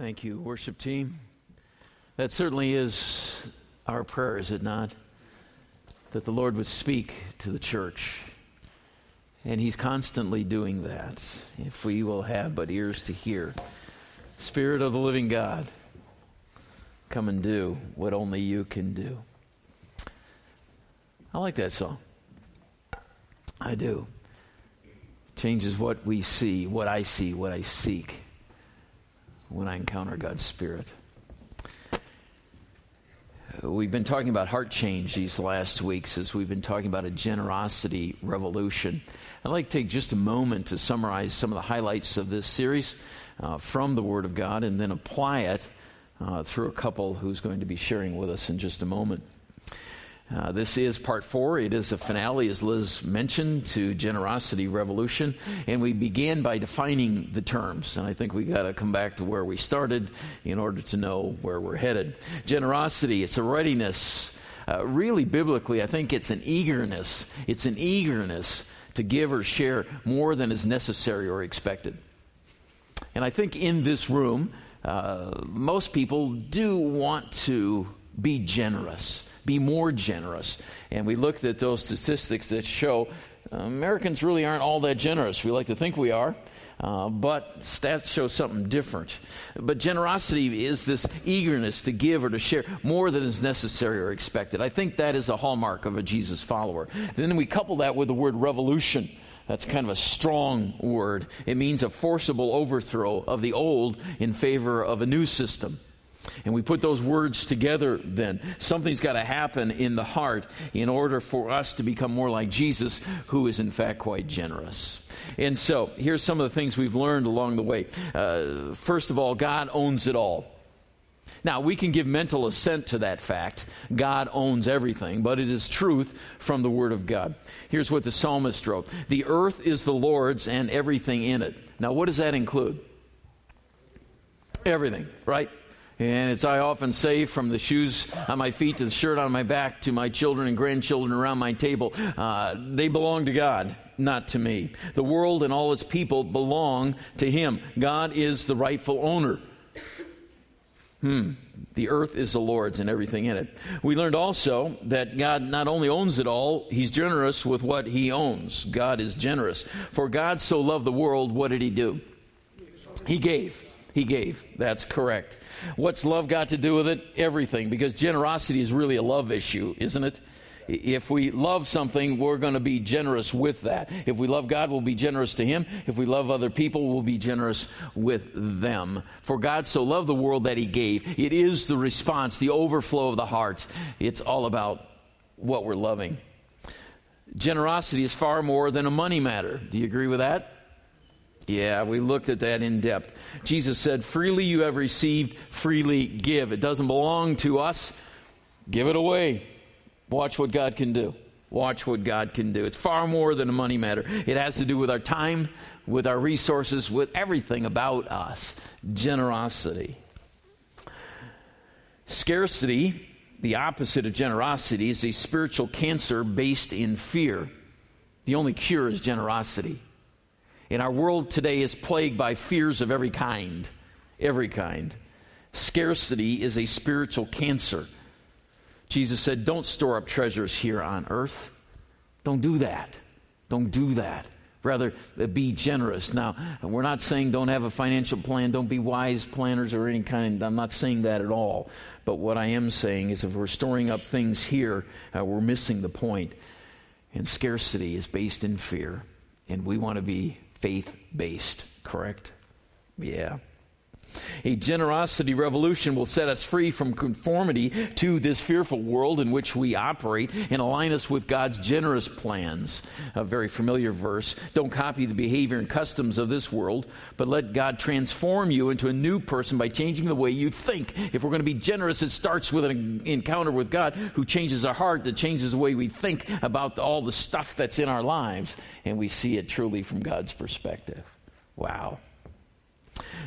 Thank you, worship team. That certainly is our prayer, is it not? That the Lord would speak to the church. And he's constantly doing that, if we will have but ears to hear. Spirit of the living God, come and do what only you can do. I like that song. I do. Changes what we see, what I see, what I seek when I encounter God's Spirit. We've been talking about heart change these last weeks as we've been talking about a generosity revolution. I'd like to take just a moment to summarize some of the highlights of this series from the Word of God and then apply it through a couple who's going to be sharing with us in just a moment. This is part 4. It is a finale, as Liz mentioned, to Generosity Revolution. And we began by defining the terms. And I think we got to come back to where we started in order to know where we're headed. Generosity, it's a readiness. Really, biblically, I think it's an eagerness. It's an eagerness to give or share more than is necessary or expected. And I think in this room, most people do want to be generous. Be more generous. And we looked at those statistics that show Americans really aren't all that generous. We like to think we are, but stats show something different. But generosity is this eagerness to give or to share more than is necessary or expected. I think that is a hallmark of a Jesus follower. Then we couple that with the word revolution. That's kind of a strong word. It means a forcible overthrow of the old in favor of a new system. And we put those words together then. Something's got to happen in the heart in order for us to become more like Jesus, who is in fact quite generous. And so, here's some of the things we've learned along the way. First of all, God owns it all. Now, we can give mental assent to that fact. God owns everything, but it is truth from the Word of God. Here's what the psalmist wrote. The earth is the Lord's and everything in it. Now, what does that include? Everything, right? And it's, I often say, from the shoes on my feet to the shirt on my back to my children and grandchildren around my table, they belong to God, not to me. The world and all its people belong to Him. God is the rightful owner. The earth is the Lord's and everything in it. We learned also that God not only owns it all, He's generous with what He owns. God is generous. For God so loved the world, what did He do? He gave. He gave. That's correct. What's love got to do with it? Everything, because generosity is really a love issue, isn't it? If we love something, we're going to be generous with that. If we love God, we'll be generous to Him. If we love other people, we'll be generous with them. For God so loved the world that He gave. It is the response, the overflow of the heart. It's all about what we're loving. Generosity is far more than a money matter. Do you agree with that? Yeah, we looked at that in depth. Jesus said, freely you have received, freely give. It doesn't belong to us. Give it away. Watch what God can do. Watch what God can do. It's far more than a money matter. It has to do with our time, with our resources, with everything about us. Generosity. Scarcity, the opposite of generosity, is a spiritual cancer based in fear. The only cure is generosity. And our world today is plagued by fears of every kind, every kind. Scarcity is a spiritual cancer. Jesus said, don't store up treasures here on earth. Don't do that. Don't do that. Rather, be generous. Now, we're not saying don't have a financial plan. Don't be wise planners or any kind. I'm not saying that at all. But what I am saying is if we're storing up things here, we're missing the point. And scarcity is based in fear. And we want to be faith-based, correct? Yeah. A generosity revolution will set us free from conformity to this fearful world in which we operate and align us with God's generous plans. A very familiar verse. Don't copy the behavior and customs of this world, but let God transform you into a new person by changing the way you think. If we're going to be generous, it starts with an encounter with God who changes our heart, that changes the way we think about all the stuff that's in our lives, and we see it truly from God's perspective. Wow.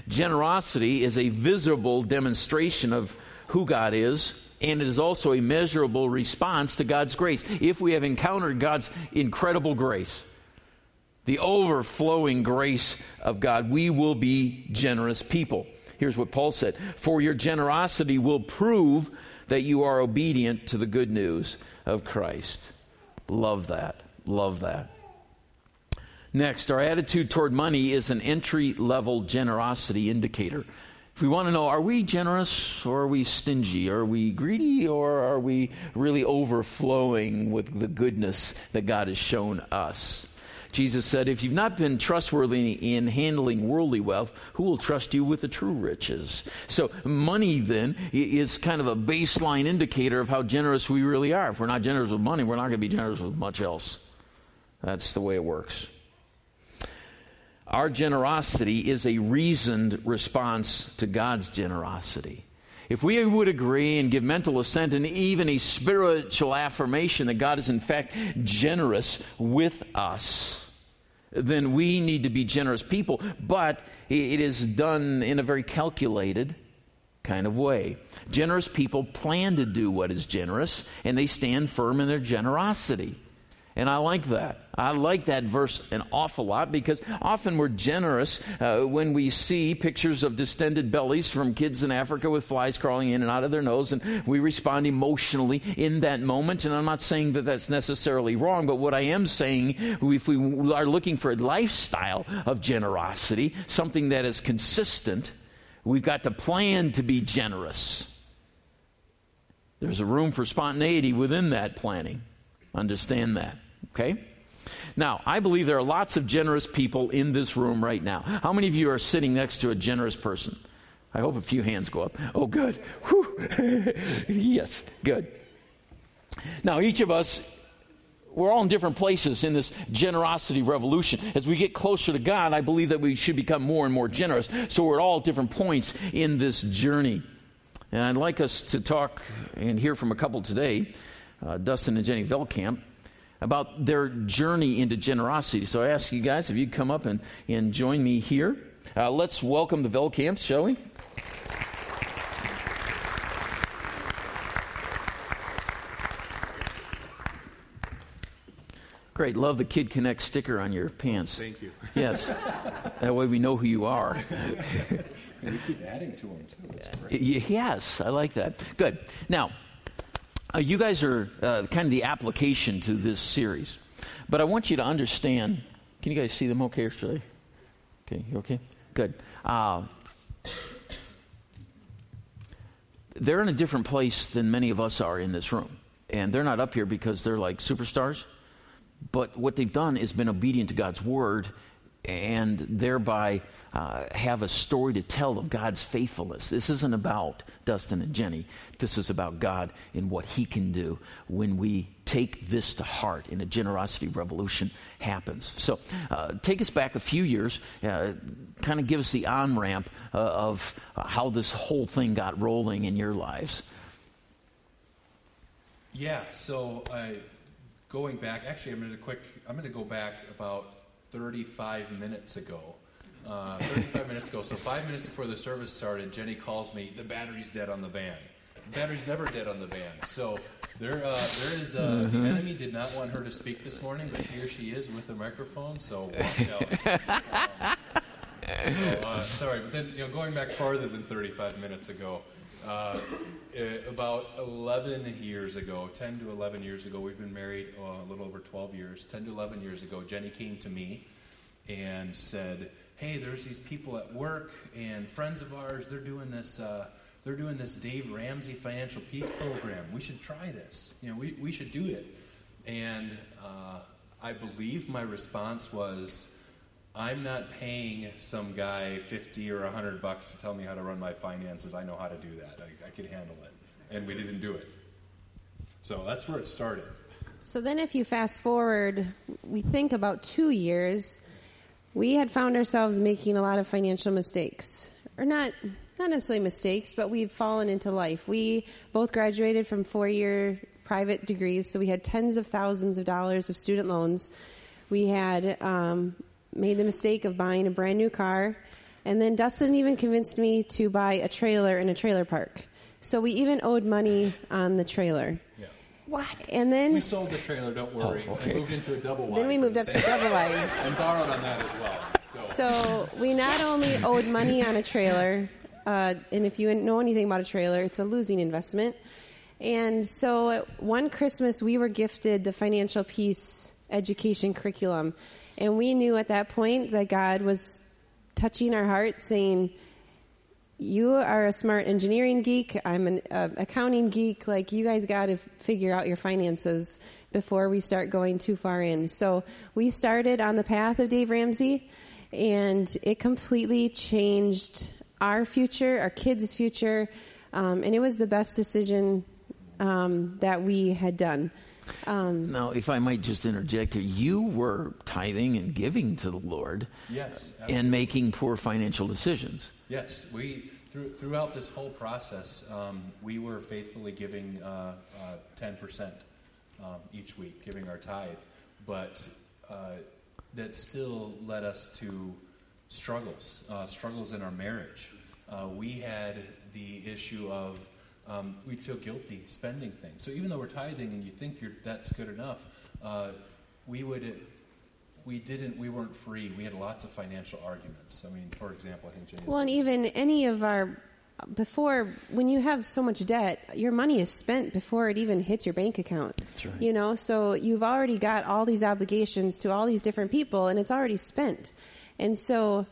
Generosity is a visible demonstration of who God is, and it is also a measurable response to God's grace. If we have encountered God's incredible grace, the overflowing grace of God, we will be generous people. Here's what Paul said. For your generosity will prove that you are obedient to the good news of Christ. Love that. Love that. Next, our attitude toward money is an entry-level generosity indicator. If we want to know, are we generous or are we stingy? Are we greedy or are we really overflowing with the goodness that God has shown us? Jesus said, if you've not been trustworthy in handling worldly wealth, who will trust you with the true riches? So money then is kind of a baseline indicator of how generous we really are. If we're not generous with money, we're not going to be generous with much else. That's the way it works. Our generosity is a reasoned response to God's generosity. If we would agree and give mental assent and even a spiritual affirmation that God is in fact generous with us, then we need to be generous people. But it is done in a very calculated kind of way. Generous people plan to do what is generous, and they stand firm in their generosity. And I like that. I like that verse an awful lot because often we're generous when we see pictures of distended bellies from kids in Africa with flies crawling in and out of their nose, and we respond emotionally in that moment. And I'm not saying that that's necessarily wrong, but what I am saying, if we are looking for a lifestyle of generosity, something that is consistent, we've got to plan to be generous. There's a room for spontaneity within that planning. Understand that. Okay? Now, I believe there are lots of generous people in this room right now. How many of you are sitting next to a generous person? I hope a few hands go up. Oh, good. Whew. Yes, good. Now, each of us, we're all in different places in this generosity revolution. As we get closer to God, I believe that we should become more and more generous. So we're at all different points in this journey. And I'd like us to talk and hear from a couple today, Dustin and Jenny Velcamp, about their journey into generosity. So I ask you guys if you'd come up and join me here. Let's welcome the Velcamps, shall we? Great. Love the Kid Connect sticker on your pants. Thank you. Yes. That way we know who you are. We keep adding to them, too. It's great. Yes, I like that. Good. Now, you guys are kind of the application to this series. But I want you to understand. Can you guys see them okay yesterday? Okay, you okay? Good. They're in a different place than many of us are in this room. And they're not up here because they're like superstars. But what they've done is been obedient to God's word and thereby have a story to tell of God's faithfulness. This isn't about Dustin and Jenny. This is about God and what he can do when we take this to heart and a generosity revolution happens. So take us back a few years, kind of give us the on-ramp of how this whole thing got rolling in your lives. Yeah, so going back, actually I'm going to go back about 35 minutes ago. 35 minutes ago. So 5 minutes before the service started, Jenny calls me, the battery's dead on the van. The battery's never dead on the van. So there is, the enemy did not want her to speak this morning, but here she is with the microphone, so watch out. Sorry, but then, going back farther than 35 minutes ago, about 11 years ago, 10 to 11 years ago, we've been married a little over 12 years. 10 to 11 years ago, Jenny came to me and said, "Hey, there's these people at work and friends of ours. They're doing this. They're doing this Dave Ramsey Financial Peace Program. We should try this. We should do it." And I believe my response was, "I'm not paying some guy $50 or $100 to tell me how to run my finances. I know how to do that. I can handle it." And we didn't do it. So that's where it started. So then if you fast forward, we think about 2 years, we had found ourselves making a lot of financial mistakes. Or not necessarily mistakes, but we've fallen into life. We both graduated from 4-year private degrees, so we had tens of thousands of dollars of student loans. We had made the mistake of buying a brand new car, and then Dustin even convinced me to buy a trailer in a trailer park. So we even owed money on the trailer. Yeah. What? And then we sold the trailer, don't worry. Oh, okay. And moved into a double wide. Then we moved up to a double wide. And borrowed on that as well. So we not only owed money on a trailer, And if you know anything about a trailer, it's a losing investment. And so one Christmas, we were gifted the financial peace education curriculum. And we knew at that point that God was touching our heart, saying, you are a smart engineering geek. I'm an accounting geek. Like, you guys got to figure out your finances before we start going too far in. So we started on the path of Dave Ramsey, and it completely changed our future, our kids' future, and it was the best decision that we had done. Now, if I might just interject here, you were tithing and giving to the Lord. Yes, absolutely. And making poor financial decisions. Yes, we throughout this whole process, we were faithfully giving 10% each week, giving our tithe, but that still led us to struggles in our marriage. We had the issue of we'd feel guilty spending things. So even though we're tithing and you think that's good enough, we weren't free. We had lots of financial arguments. I mean, for example, I think Jenny. Well, and even any of our before when you have so much debt, your money is spent before it even hits your bank account. That's right. You know, so you've already got all these obligations to all these different people, and it's already spent. And so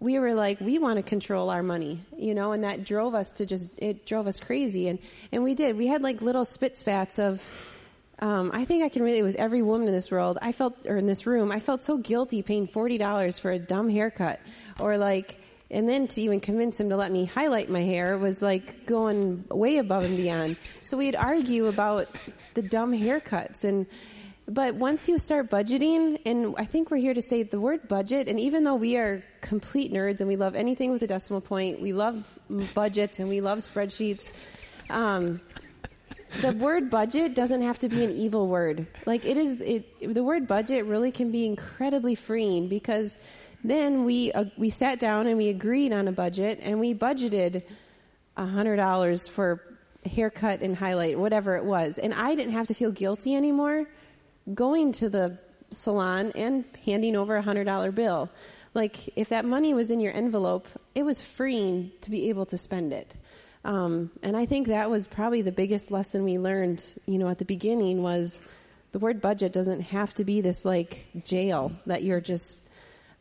we were like, we want to control our money, you know, and that drove us to it drove us crazy. And we did. We had like little spit spats of, I think I can relate with every woman in this world. In this room, I felt so guilty paying $40 for a dumb haircut, or like, and then to even convince him to let me highlight my hair was like going way above and beyond. So we'd argue about the dumb haircuts. But once you start budgeting, and I think we're here to say the word budget, and even though we are complete nerds and we love anything with a decimal point, we love budgets and we love spreadsheets, the word budget doesn't have to be an evil word. Like, the word budget really can be incredibly freeing, because then we sat down and we agreed on a budget, and we budgeted $100 for haircut and highlight, whatever it was. And I didn't have to feel guilty anymore going to the salon and handing over $100 bill. Like, if that money was in your envelope, it was freeing to be able to spend it. And I think that was probably the biggest lesson we learned, you know, at the beginning, was the word budget doesn't have to be this like jail that you're just,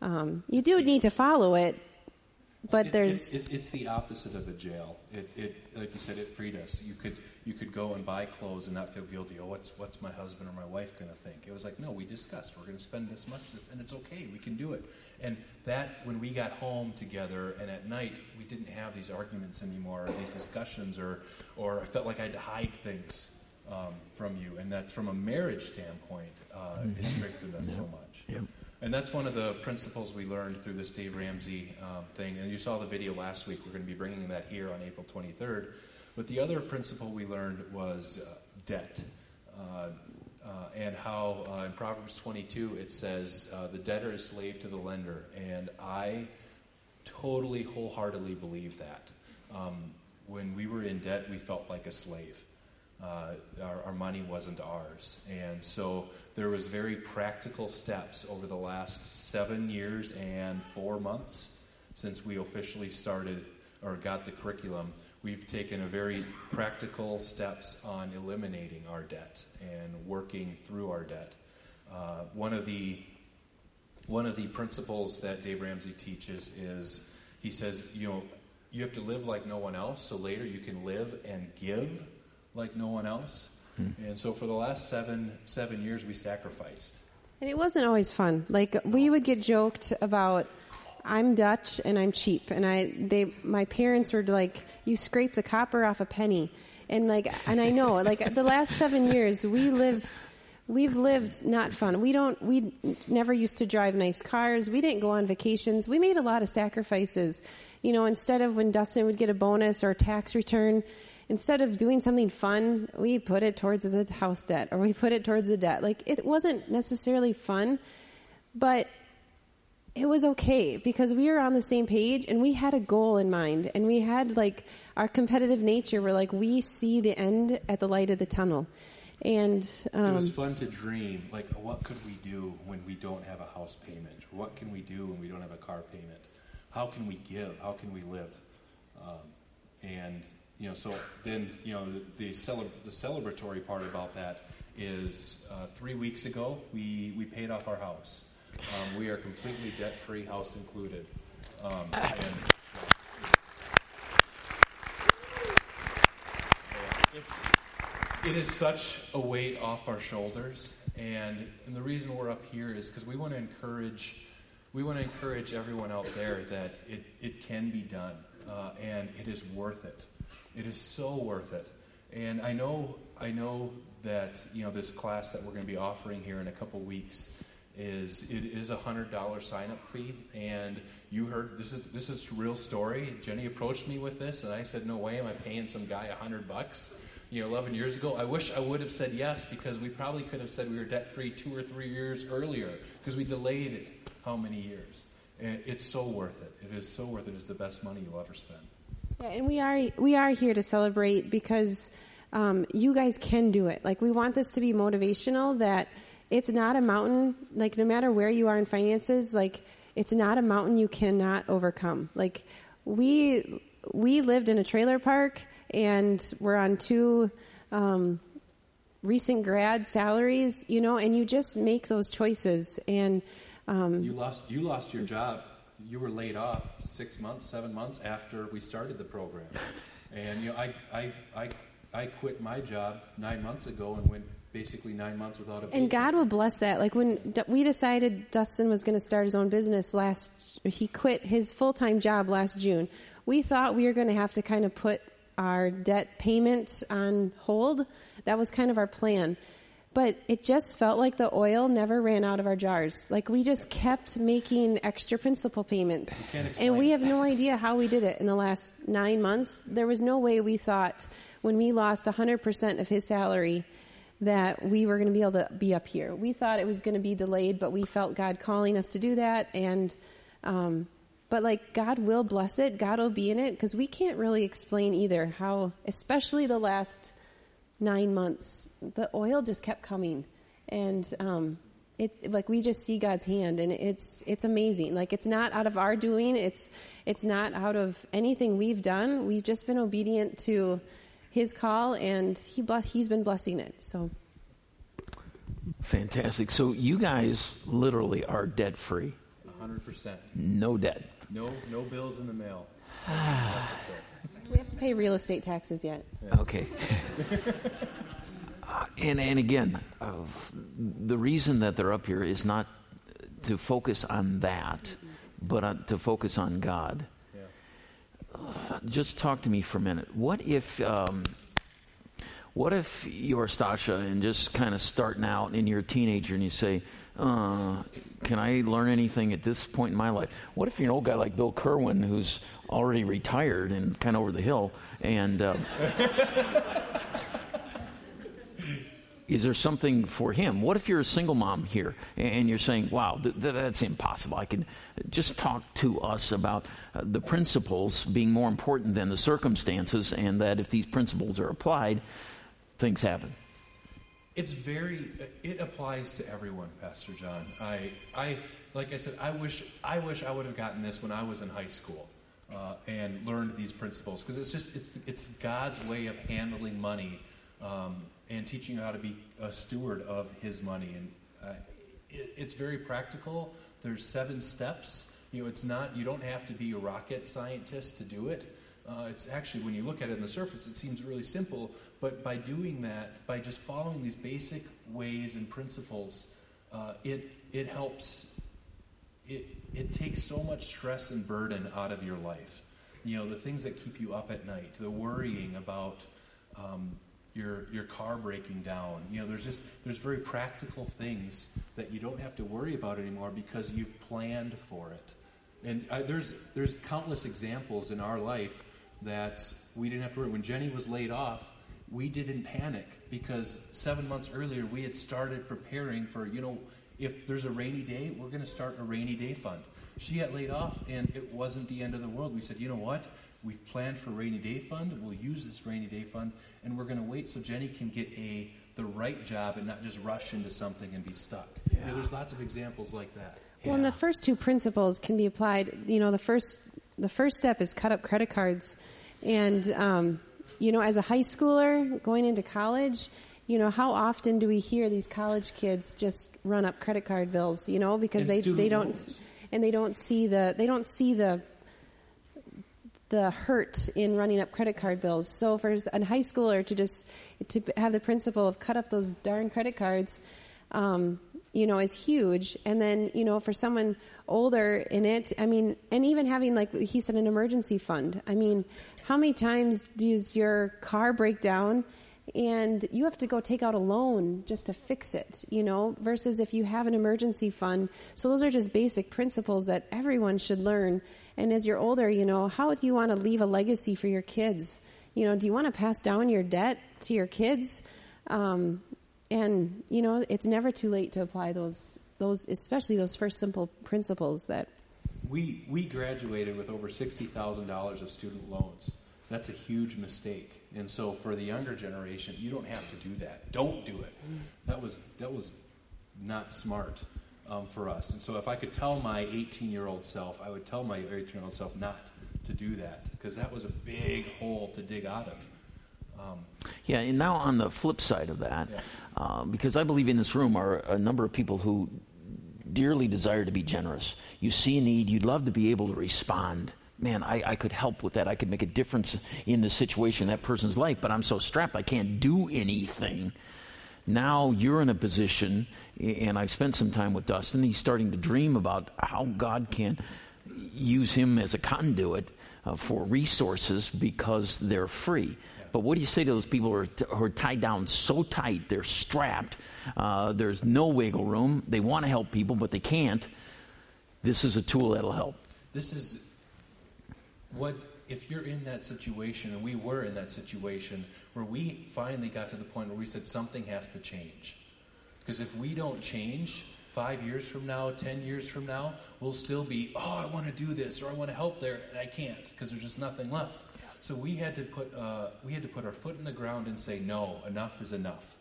you do need to follow it, but it's the opposite of a jail. It like you said, it freed us. You could go and buy clothes and not feel guilty. Oh, what's my husband or my wife going to think? It was like, no, we discussed. We're going to spend this much, and it's okay. We can do it. And that, when we got home together and at night, we didn't have these arguments anymore, or these discussions, or I felt like I had to hide things from you. And that's, from a marriage standpoint, it strengthened us so much. Yep. And that's one of the principles we learned through this Dave Ramsey thing. And you saw the video last week. We're going to be bringing that here on April 23rd. But the other principle we learned was debt, and how in Proverbs 22 it says, the debtor is slave to the lender, and I totally, wholeheartedly believe that. When we were in debt, we felt like a slave. Our money wasn't ours. And so there was very practical steps over the last 7 years and 4 months since we officially started or got the curriculum. We've taken a very practical steps on eliminating our debt and working through our debt. One of the principles that Dave Ramsey teaches is, he says, you know, you have to live like no one else, so later you can live and give like no one else. And so for the last seven years, we sacrificed. And it wasn't always fun. Like, we would get joked about, I'm Dutch and I'm cheap, and my parents were like, you scrape the copper off a penny, and like, and I know, like, the last 7 years we've lived not fun. We never used to drive nice cars. We didn't go on vacations. We made a lot of sacrifices, you know. Instead of, when Dustin would get a bonus or a tax return, instead of doing something fun, we put it towards the house debt, or we put it towards the debt. Like, it wasn't necessarily fun, but it was okay, because we were on the same page and we had a goal in mind, and we had, like, our competitive nature. We're like, we see the end at the light of the tunnel. And it was fun to dream, like, what could we do when we don't have a house payment? Or what can we do when we don't have a car payment? How can we give? How can we live? And you know, so then you know the celebratory part about that is 3 weeks ago we paid off our house. We are completely debt-free, house included. It is such a weight off our shoulders, and the reason we're up here is because we want to encourage everyone out there that it can be done, and it is worth it. It is so worth it. And I know that you know this class that we're going to be offering here in a couple weeks is a $100 sign-up fee, and you heard this is a real story. Jenny approached me with this, and I said, "No way, am I paying some guy $100?" You know, 11 years ago, I wish I would have said yes, because we probably could have said we were debt-free 2 or 3 years earlier, because we delayed it how many years. It's so worth it. It is so worth it. It's the best money you'll ever spend. Yeah, and we are here to celebrate because you guys can do it. Like, we want this to be motivational that it's not a mountain, like, no matter where you are in finances, like, it's not a mountain you cannot overcome. Like, we lived in a trailer park, and we're on two recent grad salaries, you know, and you just make those choices. And you lost your job. You were laid off 6 months, 7 months after we started the program. And, you know, I quit my job 9 months ago and went basically 9 months without a paycheck. And God will bless that. Like, when we decided Dustin was going to start his own business he quit his full-time job last June. We thought we were going to have to kind of put our debt payment on hold. That was kind of our plan. But it just felt like the oil never ran out of our jars. Like, we just kept making extra principal payments. And we have no idea how we did it in the last 9 months. There was no way we thought when we lost 100% of his salary that we were going to be able to be up here. We thought it was going to be delayed, but we felt God calling us to do that. And, but like, God will bless it. God will be in it, because we can't really explain either how, especially the last 9 months, the oil just kept coming. And we just see God's hand, and it's amazing. Like, it's not out of our doing. It's not out of anything we've done. We've just been obedient to His call, and he's been blessing it. So fantastic. So you guys literally are debt free. 100%. No debt. No bills in the mail. We have to pay real estate taxes yet. Yeah. Okay. And again, the reason that they're up here is not to focus on that, but to focus on God. Just talk to me for a minute. What if you're Stasha and just kind of starting out and you're a teenager and you say, can I learn anything at this point in my life? What if you're an old guy like Bill Kerwin, who's already retired and kind of over the hill, and is there something for him? What if you're a single mom here and you're saying, wow, that's impossible. I can just talk to us about the principles being more important than the circumstances, and that if these principles are applied, things happen. It applies to everyone, Pastor John. I like I said, I wish I would have gotten this when I was in high school and learned these principles, because it's God's way of handling money. And teaching you how to be a steward of His money. And it's very practical. There's 7 steps. You know, it's not, you don't have to be a rocket scientist to do it. It's actually, when you look at it on the surface, it seems really simple. But by doing that, by just following these basic ways and principles, it helps. It takes so much stress and burden out of your life. You know, the things that keep you up at night, the worrying about your car breaking down. You know, there's very practical things that you don't have to worry about anymore because you've planned for it. And there's countless examples in our life that we didn't have to worry. When Jenny was laid off, we didn't panic because 7 months earlier we had started preparing for, you know, if there's a rainy day, we're going to start a rainy day fund. She got laid off, and it wasn't the end of the world. We said, you know what? We've planned for a rainy day fund. We'll use this rainy day fund, and we're going to wait so Jenny can get the right job and not just rush into something and be stuck. Yeah. You know, there's lots of examples like that. Well, yeah. And the first 2 principles can be applied. You know, the first the first step is cut up credit cards. And, you know, as a high schooler going into college, you know, how often do we hear these college kids just run up credit card bills, you know, because they don't, and they don't see the hurt in running up credit card bills. So for a high schooler to have the principle of cut up those darn credit cards, you know, is huge. And then, you know, for someone older in it, I mean, and even having, like he said, an emergency fund. I mean, how many times does your car break down and you have to go take out a loan just to fix it, you know, versus if you have an emergency fund. So those are just basic principles that everyone should learn. And as you're older, you know, how do you want to leave a legacy for your kids? You know, do you want to pass down your debt to your kids? And, you know, it's never too late to apply those, especially those first simple principles that... We graduated with over $60,000 of student loans. That's a huge mistake. And so for the younger generation, you don't have to do that. Don't do it. That was not smart for us. And so if I could tell my 18-year-old self, I would tell my 18-year-old self not to do that, because that was a big hole to dig out of. Yeah, and now on the flip side of that, yeah. Because I believe in this room are a number of people who dearly desire to be generous. You see a need, you'd love to be able to respond. Man, I could help with that. I could make a difference in the situation, that person's life, but I'm so strapped I can't do anything. Now you're in a position, and I've spent some time with Dustin. He's starting to dream about how God can use him as a conduit for resources because they're free. But what do you say to those people who are tied down so tight, they're strapped, there's no wiggle room, they want to help people, but they can't? This is a tool that'll help. This is what, if you're in that situation, and we were in that situation, where we finally got to the point where we said something has to change. Because if we don't change, 5 years from now, 10 years from now, we'll still be, oh, I want to do this, or I want to help there, and I can't, because there's just nothing left. So we had to put our foot in the ground and say, no, enough is enough.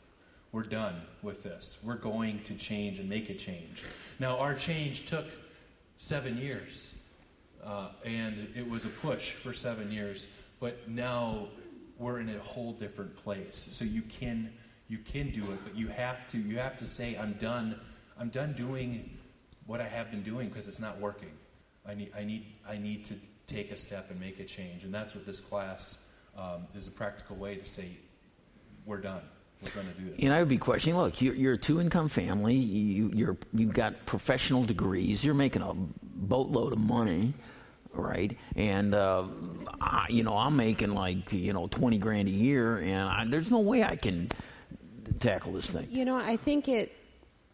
We're done with this. We're going to change and make a change. Now, our change took 7 years, and it was a push for 7 years. But now we're in a whole different place. So you can do it, but you have to say, I'm done. I'm done doing what I have been doing because it's not working. I need to take a step and make a change. And that's what this class is a practical way to say, we're done. We're going to do this. And I would be questioning, look, you're a two-income family. You've got professional degrees. You're making a boatload of money, right? And, you know, I'm making like, you know, 20 grand a year, and there's no way I can tackle this thing. You know, I think it,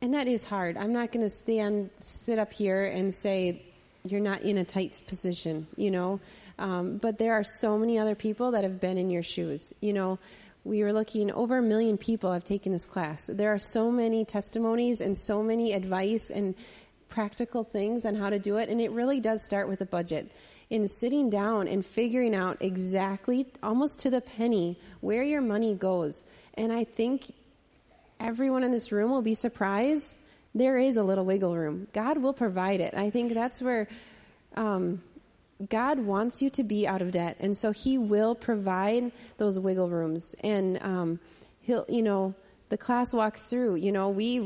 and that is hard. I'm not going to sit up here and say, you're not in a tight position, you know, but there are so many other people that have been in your shoes. You know, we were looking, over 1 million people have taken this class. There are so many testimonies and so many advice and practical things on how to do it. And it really does start with a budget, in sitting down and figuring out exactly, almost to the penny, where your money goes. And I think everyone in this room will be surprised. There is a little wiggle room. God will provide it. I think that's where God wants you to be out of debt. And so he will provide those wiggle rooms. And he'll, you know, the class walks through. You know, we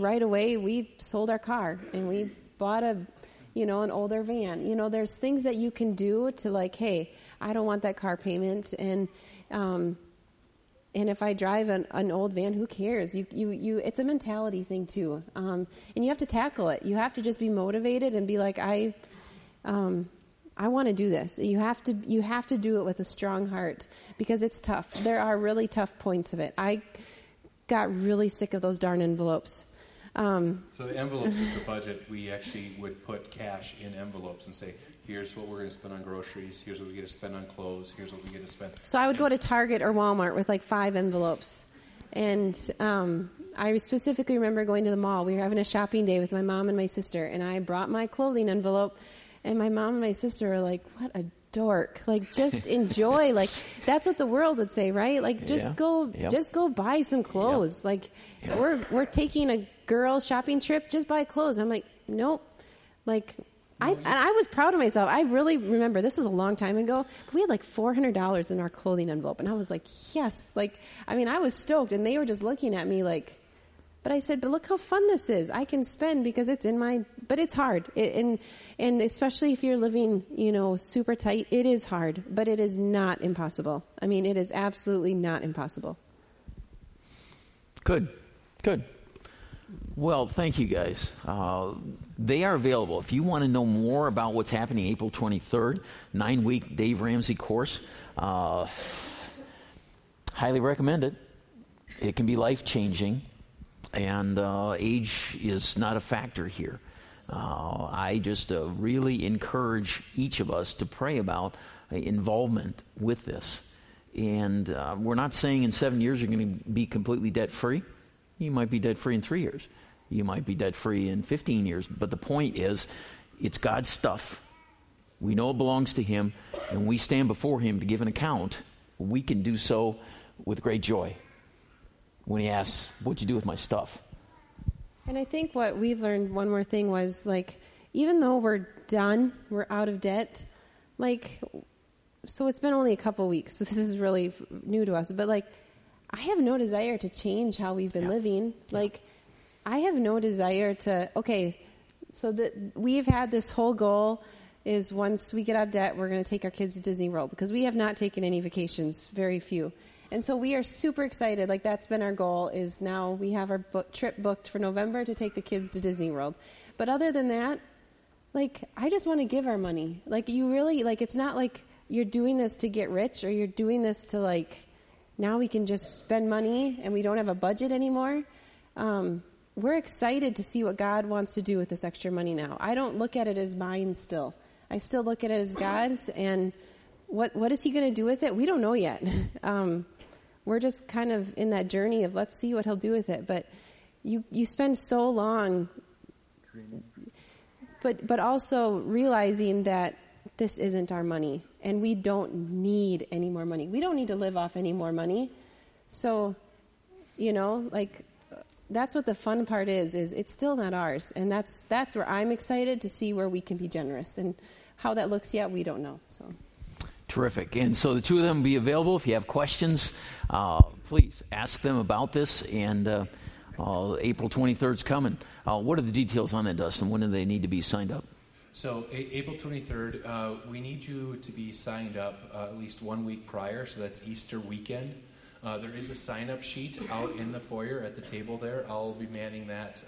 sold our car and we bought an older van. You know, there's things that you can do to, like, hey, I don't want that car payment. And if I drive an old van, who cares? You it's a mentality thing too. And you have to tackle it. You have to just be motivated and be like, I want to do this. You have to do it with a strong heart, because it's tough. There are really tough points of it. I got really sick of those darn envelopes. So the envelopes is the budget. We actually would put cash in envelopes and say, here's what we're going to spend on groceries, here's what we get to spend on clothes, here's what we get to spend. So I would go to Target or Walmart with like 5 envelopes. And I specifically remember going to the mall. We were having a shopping day with my mom and my sister, and I brought my clothing envelope, and my mom and my sister were like, what a dork. Like, just enjoy. Like, that's what the world would say, right? Like, just go buy some clothes. Yep. Like, we're taking a girl shopping trip, just buy clothes. I'm like, nope. Like, I was proud of myself. I really remember, this was a long time ago, but we had like $400 in our clothing envelope. And I was like, yes. Like, I mean, I was stoked. And they were just looking at me like, but I said, but look how fun this is. I can spend because it's in my, but it's hard. And especially if you're living, you know, super tight, it is hard, but it is not impossible. I mean, it is absolutely not impossible. Good. Well, thank you guys. They are available. If you want to know more about what's happening April 23rd, 9-week Dave Ramsey course, highly recommend it. It can be life-changing, and age is not a factor here. I just really encourage each of us to pray about involvement with this. And we're not saying in 7 years you're going to be completely debt-free. You might be debt-free in 3 years. You might be debt-free in 15 years. But the point is, it's God's stuff. We know it belongs to Him, and we stand before Him to give an account. We can do so with great joy. When He asks, what'd you do with my stuff? And I think what we've learned, one more thing, was, like, even though we're done, we're out of debt, like, so it's been only a couple weeks, so this is really new to us, but, like, I have no desire to change how we've been living. Like, I have no desire to, so that we've had this whole goal is once we get out of debt, we're going to take our kids to Disney World, because we have not taken any vacations, very few. And so we are super excited. Like, that's been our goal, is now we have our trip booked for November to take the kids to Disney World. But other than that, like, I just want to give our money. Like, you really, like, it's not like you're doing this to get rich, or you're doing this to, like, now we can just spend money and we don't have a budget anymore. We're excited to see what God wants to do with this extra money now. I don't look at it as mine still. I still look at it as God's, and what is He going to do with it? We don't know yet. We're just kind of in that journey of let's see what He'll do with it. But you spend so long, but also realizing that this isn't our money. And we don't need any more money. We don't need to live off any more money. So, you know, like, that's what the fun part is it's still not ours. And that's where I'm excited to see where we can be generous. And how that looks yet, we don't know. So terrific. And so the two of them will be available. If you have questions, please ask them about this. And April 23rd is coming. What are the details on that, Dustin? When do they need to be signed up? So April 23rd, we need you to be signed up at least 1 week prior, so that's Easter weekend. There is a sign-up sheet out in the foyer at the table there. I'll be manning that,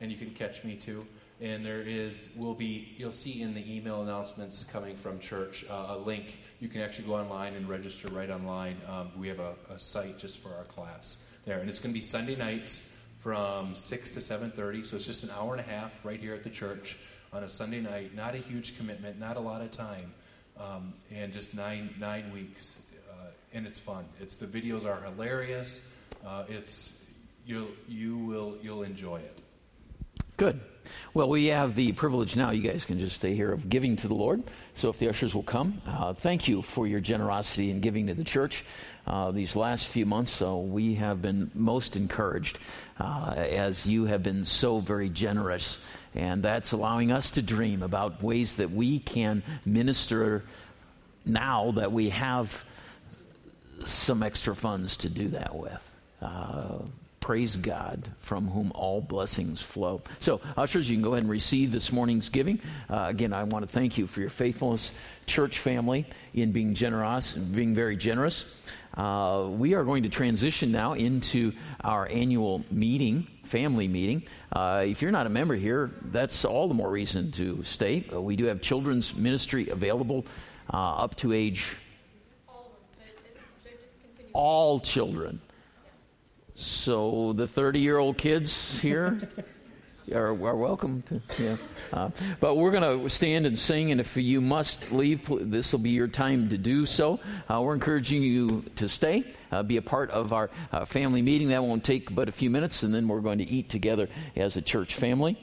and you can catch me too. And there is, you'll see in the email announcements coming from church, a link. You can actually go online and register right online. We have a site just for our class there. And it's going to be Sunday nights from 6 to 7:30, so it's just an hour and a half right here at the church. On a Sunday night, not a huge commitment, not a lot of time, and just nine weeks, and it's fun. It's the videos are hilarious. You'll enjoy it. Good. Well, we have the privilege now. You guys can just stay here of giving to the Lord. So if the ushers will come, thank you for your generosity in giving to the church these last few months. So we have been most encouraged as you have been so very generous. And that's allowing us to dream about ways that we can minister now that we have some extra funds to do that with. Praise God, from whom all blessings flow. So, ushers, you can go ahead and receive this morning's giving. Again, I want to thank you for your faithfulness, church family, in being generous and being very generous. We are going to transition now into our annual meeting, family meeting. If you're not a member here, that's all the more reason to stay. We do have children's ministry available up to age... All children. So the 30-year-old kids here... Are welcome to, yeah. But we're going to stand and sing, and if you must leave, this will be your time to do so. We're encouraging you to stay, be a part of our family meeting. That won't take but a few minutes, and then we're going to eat together as a church family.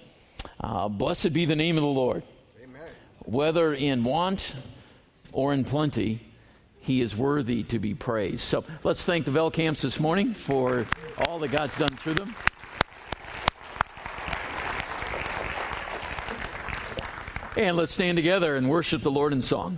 Blessed be the name of the Lord. Amen. Whether in want or in plenty, He is worthy to be praised. So let's thank the Velcamps this morning for all that God's done through them. And let's stand together and worship the Lord in song.